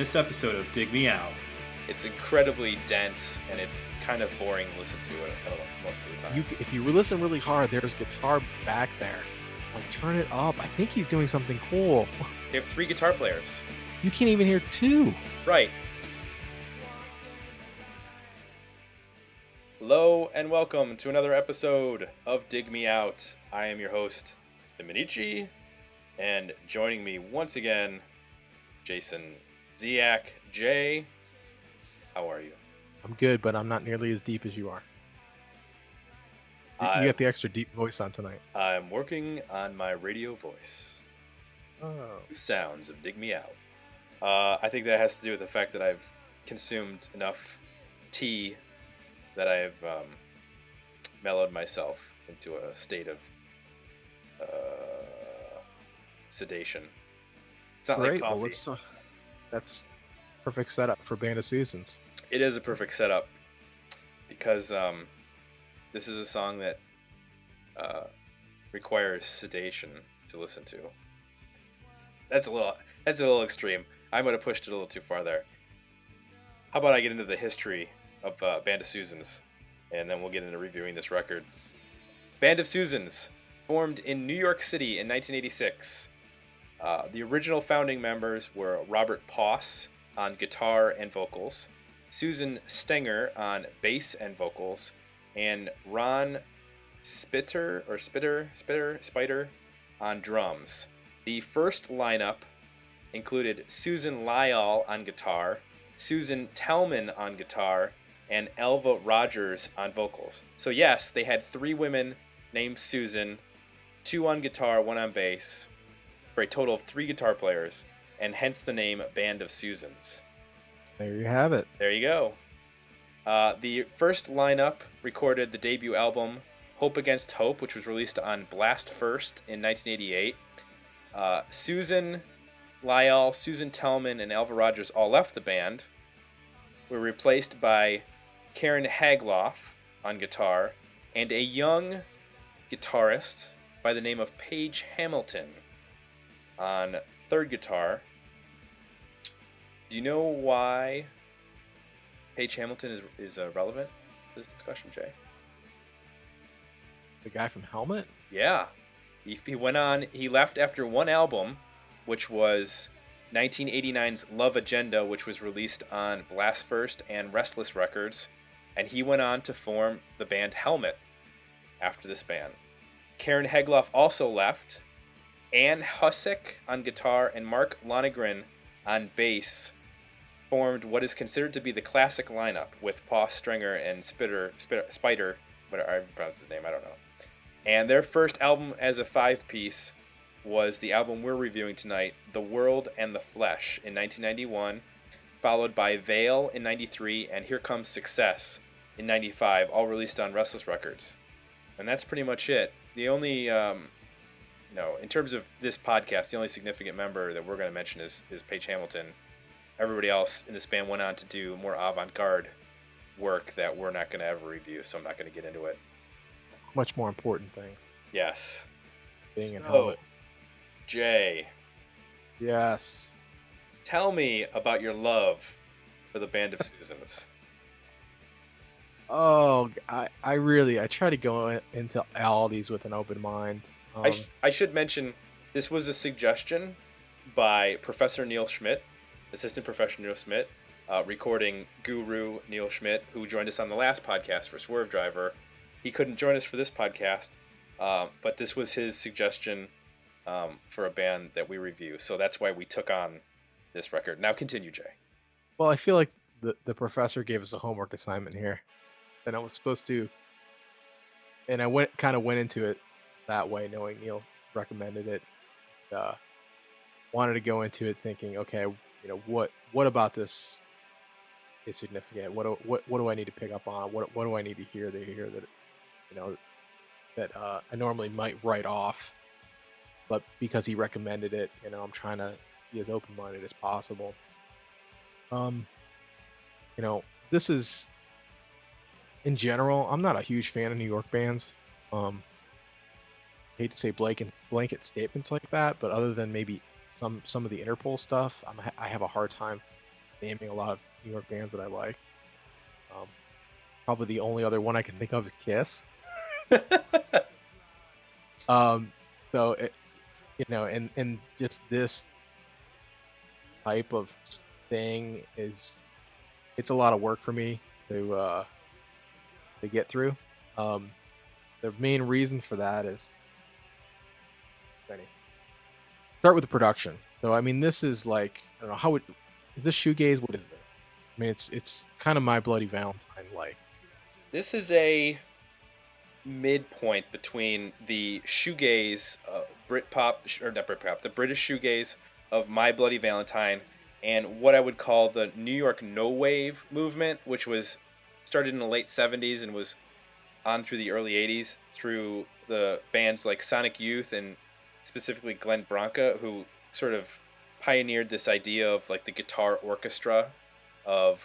this episode of Dig Me Out. It's incredibly dense, and it's kind of boring to listen to it most of the time. If you listen really hard, there's guitar back there. Like, turn it up. I think he's doing something cool. They have 3 guitar players. You can't even hear 2. Right. Hello and welcome to another episode of Dig Me Out. I am your host, Domenici, and joining me once again, Jason Ziac. Jay, how are you? I'm good, but I'm not nearly as deep as you are. You got the extra deep voice on tonight. I'm working on my radio voice. Oh. Sounds of Dig Me Out. I think that has to do with the fact that I've consumed enough tea that I have mellowed myself into a state of sedation. It's not like coffee. Well, that's perfect setup for Band of Susans. It is a perfect setup because this is a song that requires sedation to listen to. That's a little extreme. I might have pushed it a little too far there. How about I get into the history of Band of Susans, and then we'll get into reviewing this record. Band of Susans, formed in New York City in 1986. The original founding members were Robert Poss on guitar and vocals, Susan Stenger on bass and vocals, and Ron Spitter on drums. The first lineup included Susan Lyall on guitar, Susan Tallman on guitar, and Elva Rogers on vocals. So yes, they had 3 women named Susan, 2 on guitar, 1 on bass, for a total of 3 guitar players, and hence the name Band of Susans. There you have it. There you go. The first lineup recorded the debut album Hope Against Hope, which was released on Blast First in 1988. Susan Lyall, Susan Tallman, and Elva Rogers all left the band. Were replaced by Karen Haglof on guitar and a young guitarist by the name of Paige Hamilton on third guitar. Do you know why Paige Hamilton is relevant to this discussion, Jay? The guy from Helmet? Yeah. He left after 1 album, which was 1989's Love Agenda, which was released on Blast First and Restless Records, and he went on to form the band Helmet after this band. Karen Haglof also left. Anne Husick on guitar and Mark Lonegren on bass formed what is considered to be the classic lineup with Paul Stringer and Spitter, whatever I pronounce his name, I don't know. And their first album as a 5-piece was the album we're reviewing tonight, The World and the Flesh, in 1991, followed by Veil in 93, and Here Comes Success in 95, all released on Restless Records. And that's pretty much it. The only, in terms of this podcast, the only significant member that we're going to mention is Paige Hamilton. Everybody else in this band went on to do more avant-garde work that we're not going to ever review, so I'm not going to get into it. Much more important things. Yes. Being in Helmet. Jay. Yes. Tell me about your love for the Band of Susans. Oh, I try to go into all these with an open mind. I should mention, this was a suggestion by Professor Neil Schmidt, Assistant Professor Neil Schmidt, recording guru Neil Schmidt, who joined us on the last podcast for Swerve Driver. He couldn't join us for this podcast, but this was his suggestion for a band that we review. So that's why we took on this record. Now continue, Jay. Well, I feel like the professor gave us a homework assignment here, and I was supposed to, and I went into it that way, knowing Neil recommended it. Wanted to go into it thinking, okay, what about this is significant? What do I need to pick up on? What do I need to hear that, that I normally might write off? But because he recommended it, I'm trying to be as open-minded as possible. This is, in general, I'm not a huge fan of New York bands. I hate to say blanket statements like that, but other than maybe some of the Interpol stuff, I have a hard time naming a lot of New York bands that I like. Probably the only other one I can think of is Kiss. So, you know, and just this type of thing is, it's a lot of work for me to get through. The main reason for that is, start with the production. So, I mean, this is like, I don't know, how would, is this shoegaze? What is this? I mean, it's kind of My Bloody Valentine like. This is a midpoint between the shoegaze, Britpop, or not Britpop, the British shoegaze of My Bloody Valentine, and what I would call the New York No Wave movement, which was started in the late 70s and was on through the early 80s through the bands like Sonic Youth and specifically Glenn Branca, who sort of pioneered this idea of like the guitar orchestra of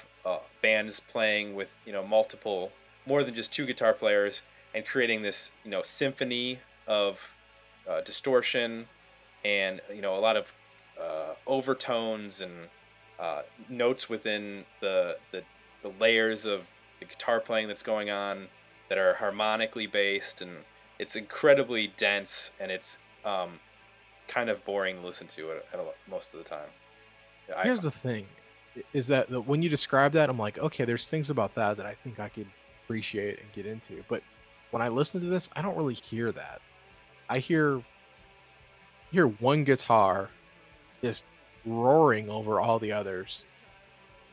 bands playing with, you know, multiple, more than just two guitar players, and creating this, you know, symphony of distortion and, you know, a lot of overtones and notes within the layers of the guitar playing that's going on that are harmonically based, and it's incredibly dense, and it's kind of boring to listen to at most of the time. Here's the thing, is that when you describe that, I'm like, okay, there's things about that that I think I could appreciate and get into, but when I listen to this, I don't really hear that. I hear one guitar just roaring over all the others.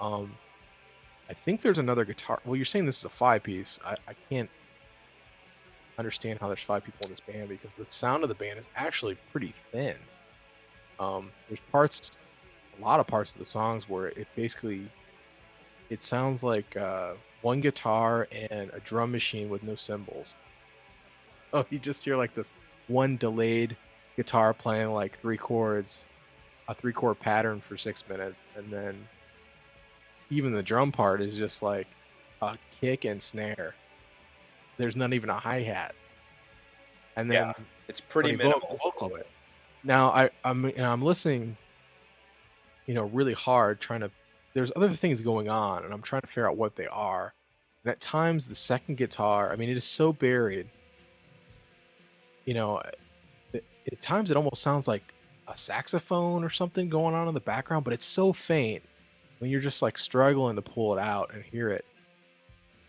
I think there's another guitar. Well, you're saying this is a five piece. I can't understand how there's five people in this band, because the sound of the band is actually pretty thin. There's a lot of parts of the songs where it basically, it sounds like one guitar and a drum machine with no cymbals. So you just hear like this one delayed guitar playing like three chords, a three chord pattern for 6 minutes, and then even the drum part is just like a kick and snare. There's not even a hi-hat, and then yeah, it's pretty minimal vocal. Now I'm listening, you know, really hard, trying to, there's other things going on and I'm trying to figure out what they are, and at times the second guitar, I mean, it is so buried, you know, at times it almost sounds like a saxophone or something going on in the background, but it's so faint when you're just like struggling to pull it out and hear it.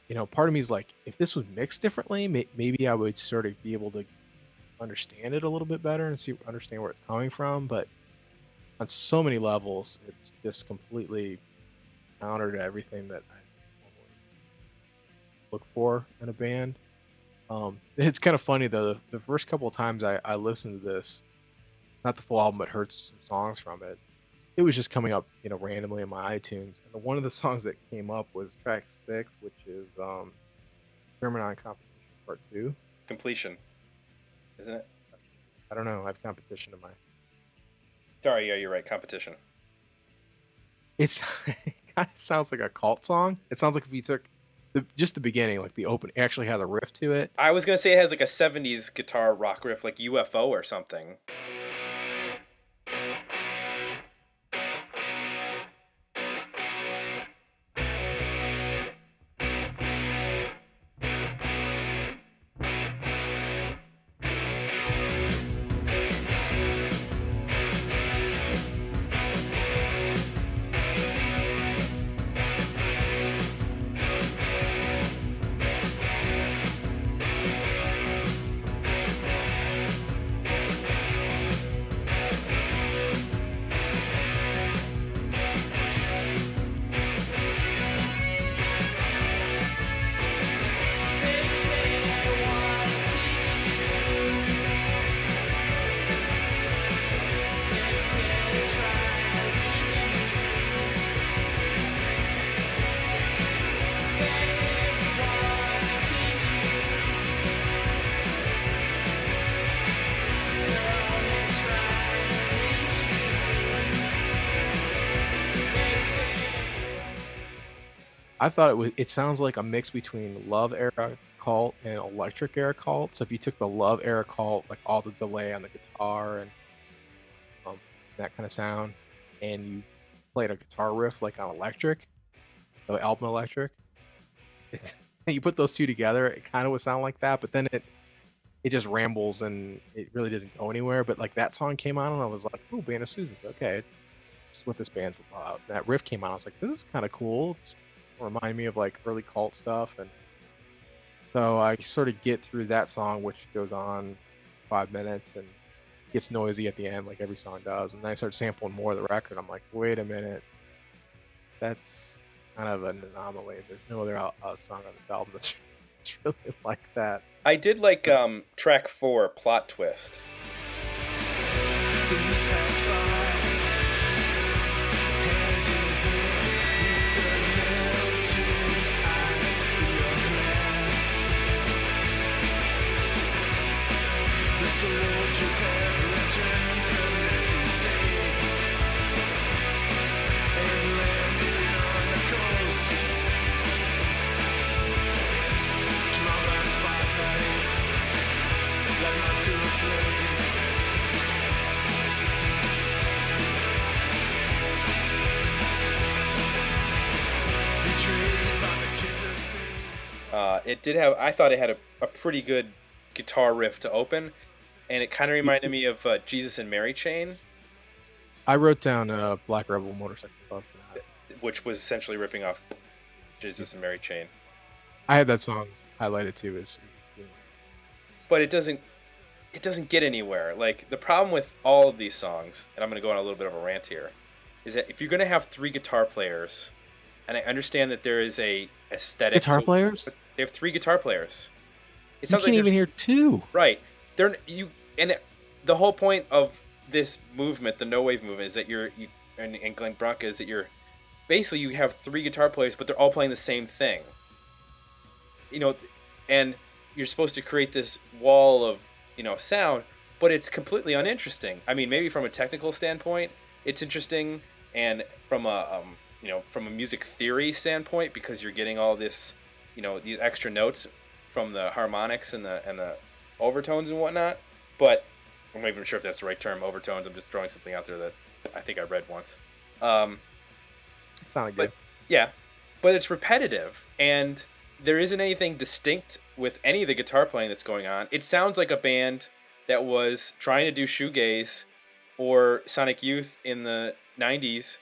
You know, part of me is like, if this was mixed differently, maybe I would sort of be able to understand it a little bit better and understand where it's coming from. But on so many levels, it's just completely counter to everything that I look for in a band. It's kind of funny, though. The first couple of times I listened to this, not the full album, but heard some songs from it, it was just coming up, you know, randomly in my iTunes. And one of the songs that came up was track 6, which is Sermon on Competition Part 2. Completion, isn't it? I don't know. I have Competition in my... Sorry, yeah, you're right. Competition. It kind of sounds like a Cult song. It sounds like if you took just the beginning, like the open, it actually has a riff to it. I was going to say it has like a 70s guitar rock riff, like UFO or something. I thought it sounds like a mix between Love era Cult and Electric era Cult. So if you took the Love era Cult, like all the delay on the guitar and that kind of sound, and you played a guitar riff like on Electric, the album Electric. It's, you put those two together, it kind of would sound like that, but then it just rambles and it really doesn't go anywhere. But like that song came on and I was like, oh, Band of Susans, okay, this is what this band's about. And that riff came on, I was like, this is kind of cool. It's remind me of like early Cult stuff. And so I sort of get through that song, which goes on 5 minutes and gets noisy at the end, like every song does. And then I start sampling more of the record. I'm like, wait a minute, that's kind of an anomaly. There's no other song on this album that's really like that. I did like track 4, Plot Twist. It did have, I thought it had a pretty good guitar riff to open, and it kind of reminded me of Jesus and Mary Chain. I wrote down Black Rebel Motorcycle Club, which was essentially ripping off Jesus and Mary Chain. I had that song highlighted too, but it doesn't get anywhere. Like the problem with all of these songs, and I'm going to go on a little bit of a rant here, is that if you're going to have 3 guitar players, and I understand that there is a aesthetic guitar players. They have 3 guitar players. It sounds you can't like even hear 2. Right. They're you, and the whole point of this movement, the No Wave movement, is that and Glenn Branca, is that you're basically you have 3 guitar players, but they're all playing the same thing. You know, and you're supposed to create this wall of, you know, sound, but it's completely uninteresting. I mean, maybe from a technical standpoint, it's interesting, and from a you know, from a music theory standpoint, because you're getting all this, you know, these extra notes from the harmonics and the overtones and whatnot. But I'm not even sure if that's the right term, overtones. I'm just throwing something out there that I think I read once. It sounded good. Yeah, but it's repetitive, and there isn't anything distinct with any of the guitar playing that's going on. It sounds like a band that was trying to do shoegaze or Sonic Youth in the 90s,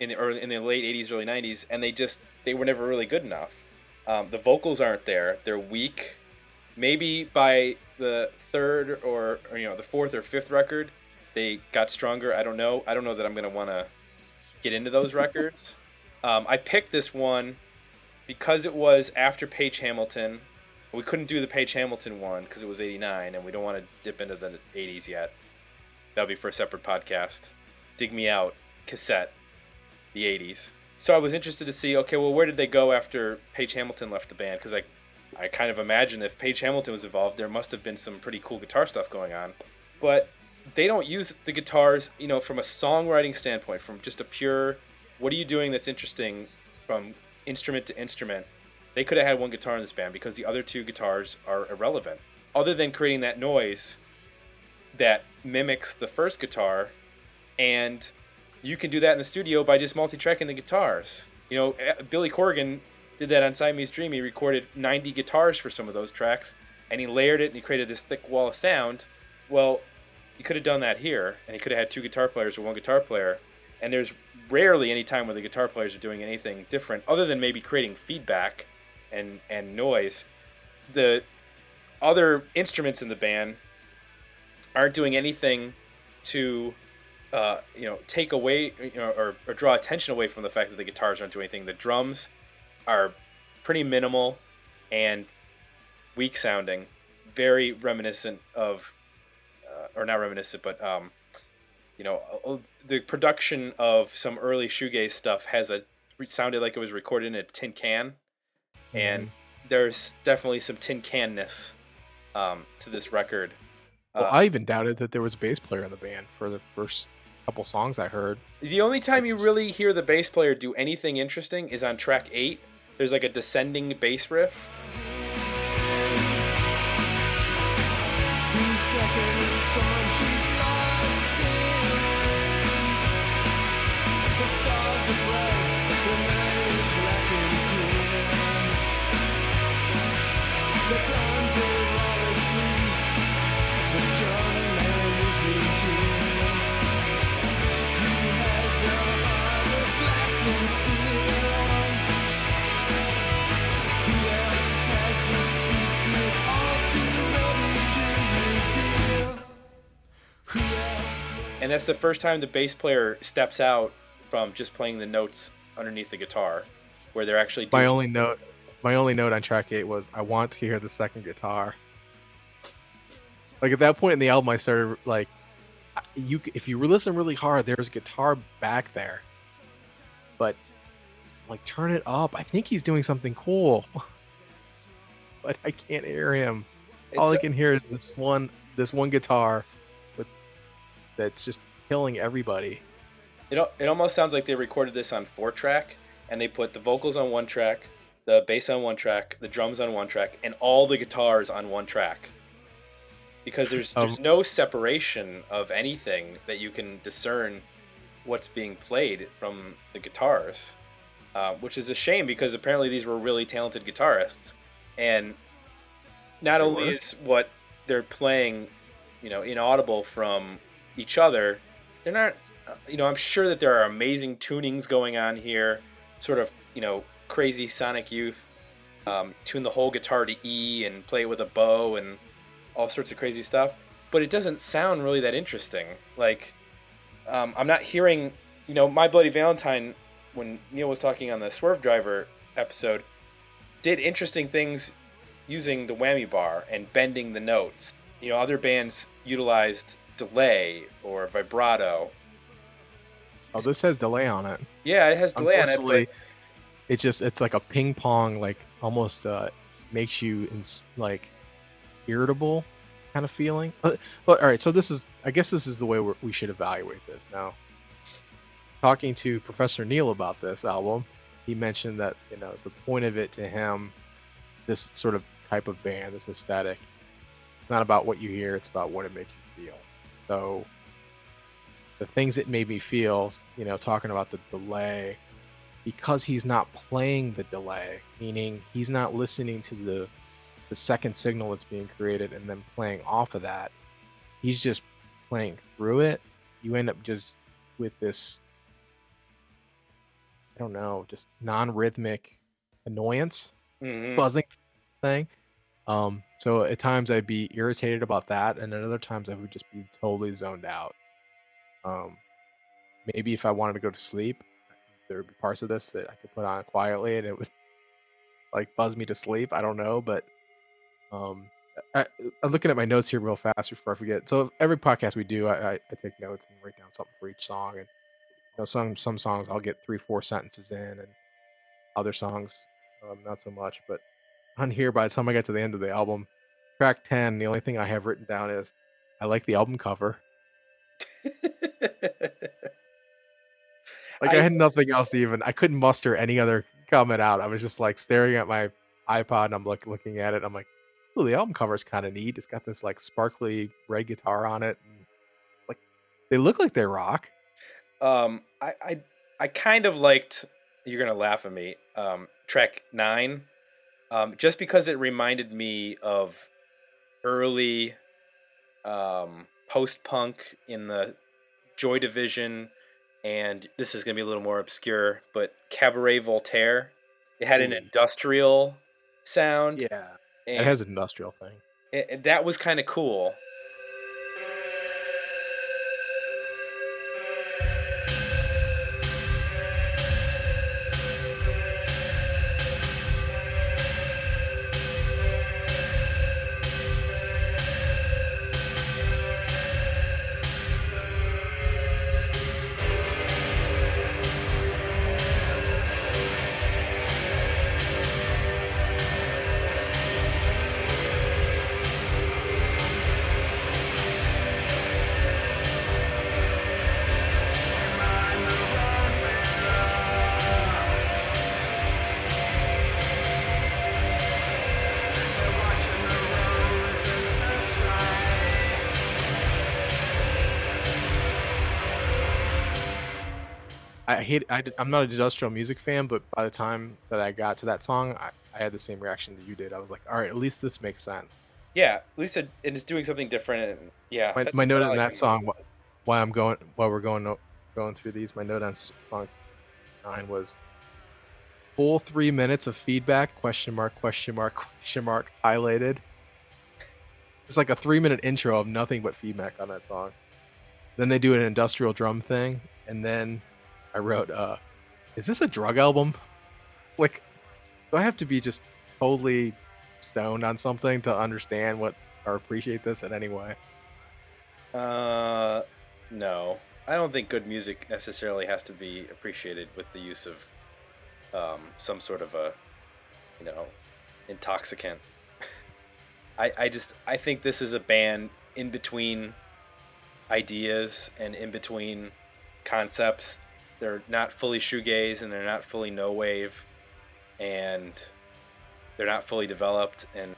in the late 80s, early 90s, and they were never really good enough. The vocals aren't there. They're weak. Maybe by the 3rd or you know, the 4th or 5th record, they got stronger. I don't know. I don't know that I'm going to want to get into those records. I picked this one because it was after Paige Hamilton. We couldn't do the Paige Hamilton one because it was 89, and we don't want to dip into the 80s yet. That'll be for a separate podcast. Dig Me Out cassette, the 80s. So I was interested to see, okay, well, where did they go after Paige Hamilton left the band? Because I kind of imagine if Paige Hamilton was involved, there must have been some pretty cool guitar stuff going on. But they don't use the guitars, you know, from a songwriting standpoint, from just a pure, what are you doing that's interesting from instrument to instrument? They could have had one guitar in this band because the other 2 guitars are irrelevant. Other than creating that noise that mimics the first guitar, and you can do that in the studio by just multi-tracking the guitars. You know, Billy Corgan did that on Siamese Dream. He recorded 90 guitars for some of those tracks, and he layered it, and he created this thick wall of sound. Well, he could have done that here, and he could have had 2 guitar players or 1 guitar player, and there's rarely any time where the guitar players are doing anything different other than maybe creating feedback and noise. The other instruments in the band aren't doing anything to... you know, take away, you know, or draw attention away from the fact that the guitars don't do anything. The drums are pretty minimal and weak sounding, very reminiscent of, or not reminiscent, but, you know, the production of some early shoegaze stuff sounded like it was recorded in a tin can, mm-hmm. and there's definitely some tin can-ness to this record. Well, I even doubted that there was a bass player in the band for the first couple songs I heard. The only time you really hear the bass player do anything interesting is on track 8. There's like a descending bass riff. And that's the first time the bass player steps out from just playing the notes underneath the guitar, where they're actually doing... My only note on track 8 was, I want to hear the second guitar. Like, at that point in the album, I started, like, if you listen really hard, there's guitar back there. But, like, turn it up. I think he's doing something cool. But I can't hear him. All I can hear is this one guitar that's just killing everybody. It almost sounds like they recorded this on 4-track, and they put the vocals on 1 track, the bass on 1 track, the drums on 1 track, and all the guitars on 1 track. Because there's no separation of anything that you can discern what's being played from the guitars, which is a shame, because apparently these were really talented guitarists. And not only is what they're playing, you know, inaudible from each other, they're not, you know, I'm sure that there are amazing tunings going on here, sort of, you know, crazy Sonic Youth, tune the whole guitar to E and play it with a bow and all sorts of crazy stuff, but it doesn't sound really that interesting. Like, I'm not hearing, you know, My Bloody Valentine, when Neil was talking on the Swerve Driver episode, did interesting things using the whammy bar and bending the notes. You know, other bands utilized delay or vibrato. Oh, this has delay on it. Yeah, it has delay on it. But... It's like a ping pong, like almost makes you like irritable kind of feeling. But all right, so I guess this is the way we should evaluate this now. Talking to Professor Neil about this album, he mentioned that, you know, the point of it to him, this sort of type of band, this aesthetic, it's not about what you hear, it's about what it makes you feel. So the things it made me feel, you know, talking about the delay, because he's not playing the delay, meaning he's not listening to the second signal that's being created and then playing off of that. He's just playing through it. You end up just with this, I don't know, just non-rhythmic annoyance, buzzing thing. So at times I'd be irritated about that, and at other times I would just be totally zoned out. Maybe if I wanted to go to sleep, there would be parts of this that I could put on quietly and it would like buzz me to sleep. I don't know, but I'm looking at my notes here real fast before I forget. So every podcast we do, I take notes and write down something for each song, and you know, some songs I'll get 3-4 sentences in, and other songs not so much. But on here, by the time I got to the end of the album, track 10, the only thing I have written down is, I like the album cover. Like, I had nothing else to even... I couldn't muster any other comment out. I was just like staring at my iPod, and I'm looking at it. I'm like, oh, the album cover's kind of neat. It's got this like sparkly red guitar on it. And, like, they look like they rock. I kind of liked, you're going to laugh at me, track 9, just because it reminded me of early post-punk in the Joy Division, and this is going to be a little more obscure, but Cabaret Voltaire. It had an industrial sound. Yeah, it has an industrial thing. That was kind of cool. I'm not an industrial music fan, but by the time that I got to that song, I had the same reaction that you did. I was like, all right, at least this makes sense. Yeah, at least it's doing something different. And, yeah, my note on that song, while we're going through these, my note on song 9 was full 3 minutes of feedback ? highlighted. It's like a 3-minute intro of nothing but feedback on that song. Then they do an industrial drum thing, and then I wrote, is this a drug album? Like, do I have to be just totally stoned on something to understand what or appreciate this in any way? No. I don't think good music necessarily has to be appreciated with the use of some sort of a, you know, intoxicant. I think this is a band in between ideas and in between concepts. They're not fully shoegaze and they're not fully no wave, and they're not fully developed, and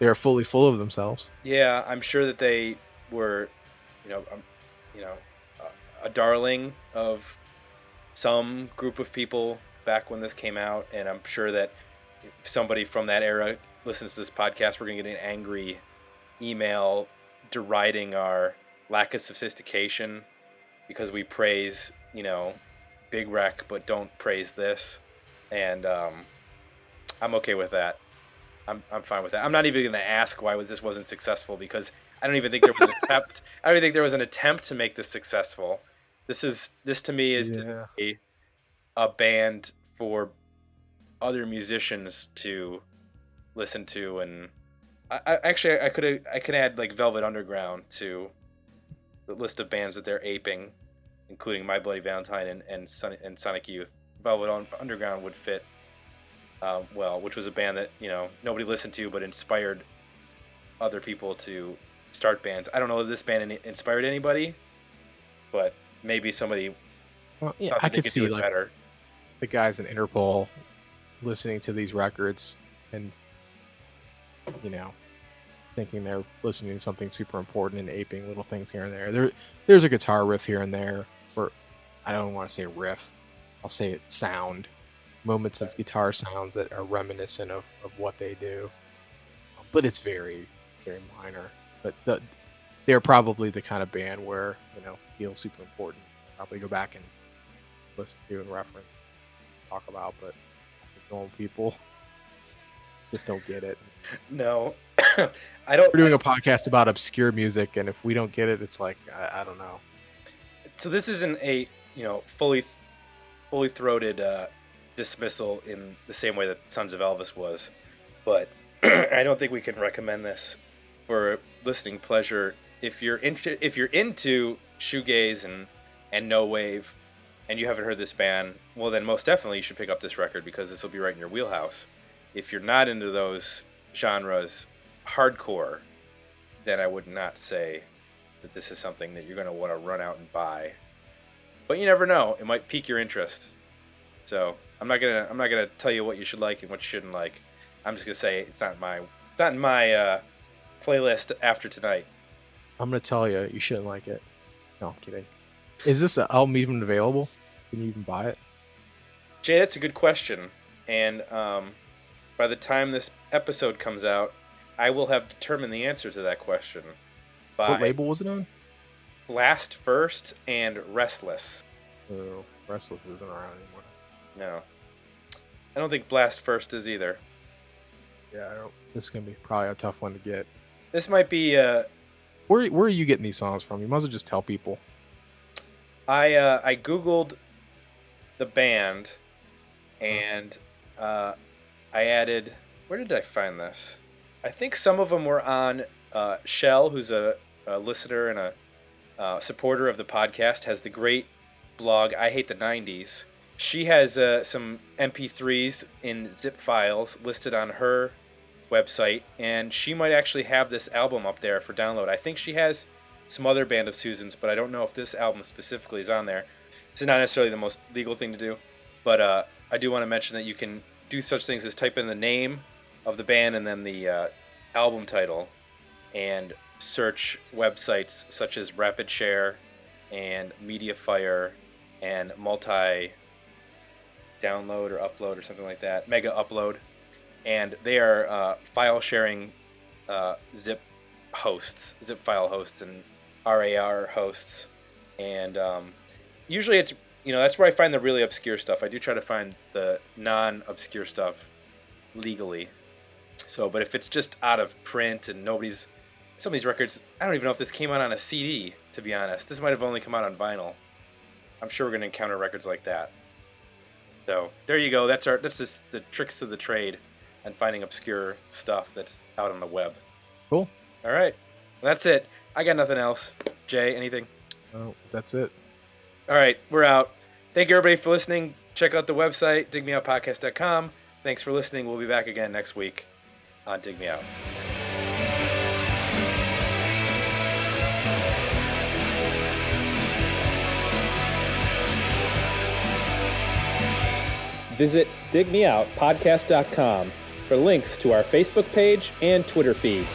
they are fully full of themselves. Yeah, I'm sure that they were, you know, a darling of some group of people back when this came out, and I'm sure that if somebody from that era listens to this podcast, we're going to get an angry email deriding our lack of sophistication because we praise, you know, Big Wreck, but don't praise this. And I'm okay with that. I'm fine with that. I'm not even going to ask why this wasn't successful, because I don't even think there was an attempt. I don't think there was an attempt to make this successful. This to me is a band for other musicians to listen to, and I could add like Velvet Underground to the list of bands that they're aping, including My Bloody Valentine and Sonic Youth. Velvet Underground would fit well, which was a band that, you know, nobody listened to, but inspired other people to start bands. I don't know if this band inspired anybody, but maybe somebody. Well, yeah, I could see like better. The guys in Interpol listening to these records and, you know, thinking they're listening to something super important and aping little things here and there. There's a guitar riff here and there, or I don't want to say riff, I'll say it sound. Moments of guitar sounds that are reminiscent of what they do, but it's very, very minor. But they're probably the kind of band where, you know, feels super important. Probably go back and listen to and reference, talk about, but normal people just don't get it. No, I don't. We're doing a podcast about obscure music, and if we don't get it, it's like I don't know. So this isn't a, you know, fully throated dismissal in the same way that Sons of Elvis was, but I don't think we can recommend this for listening pleasure. If you're into shoegaze and no wave, and you haven't heard this band, well then most definitely you should pick up this record, because this will be right in your wheelhouse. If you're not into those genres hardcore, then I would not say that this is something that you're going to want to run out and buy. But you never know, it might pique your interest. So I'm not gonna tell you what you should like and what you shouldn't like. I'm just gonna say it's not in my playlist after tonight. I'm gonna tell you you shouldn't like it. No, I'm kidding. Is this album even available? Can you even buy it? Jay, that's a good question. And by the time this episode comes out, I will have determined the answer to that question. What label was it on? Blast First and Restless. Oh, Restless isn't around anymore. No. I don't think Blast First is either. Yeah, this is going to be probably a tough one to get. This might be... Where are you getting these songs from? You might as well just tell people. I Googled the band, and I added... Where did I find this? I think some of them were on Shell, who's a listener and a supporter of the podcast, has the great blog, I Hate the 90s. She has some MP3s in zip files listed on her website, and she might actually have this album up there for download. I think she has some other Band of Susans, but I don't know if this album specifically is on there. It's not necessarily the most legal thing to do, but I do want to mention that you can do such things as type in the name of the band and then the album title, and search websites such as RapidShare and MediaFire and Multi-Download or Upload or something like that, Mega Upload, and they are file sharing zip hosts, zip file hosts, and RAR hosts, and usually it's, you know, that's where I find the really obscure stuff. I do try to find the non-obscure stuff legally. So, but if it's just out of print and nobody's Some of these records, I don't even know if this came out on a CD, to be honest. This might have only come out on vinyl. I'm sure we're going to encounter records like that. So there you go. That's just the tricks of the trade and finding obscure stuff that's out on the web. Cool. All right. Well, that's it. I got nothing else. Jay, anything? Oh, that's it. All right. We're out. Thank you, everybody, for listening. Check out the website, digmeoutpodcast.com. Thanks for listening. We'll be back again next week on Dig Me Out. Visit digmeoutpodcast.com for links to our Facebook page and Twitter feed.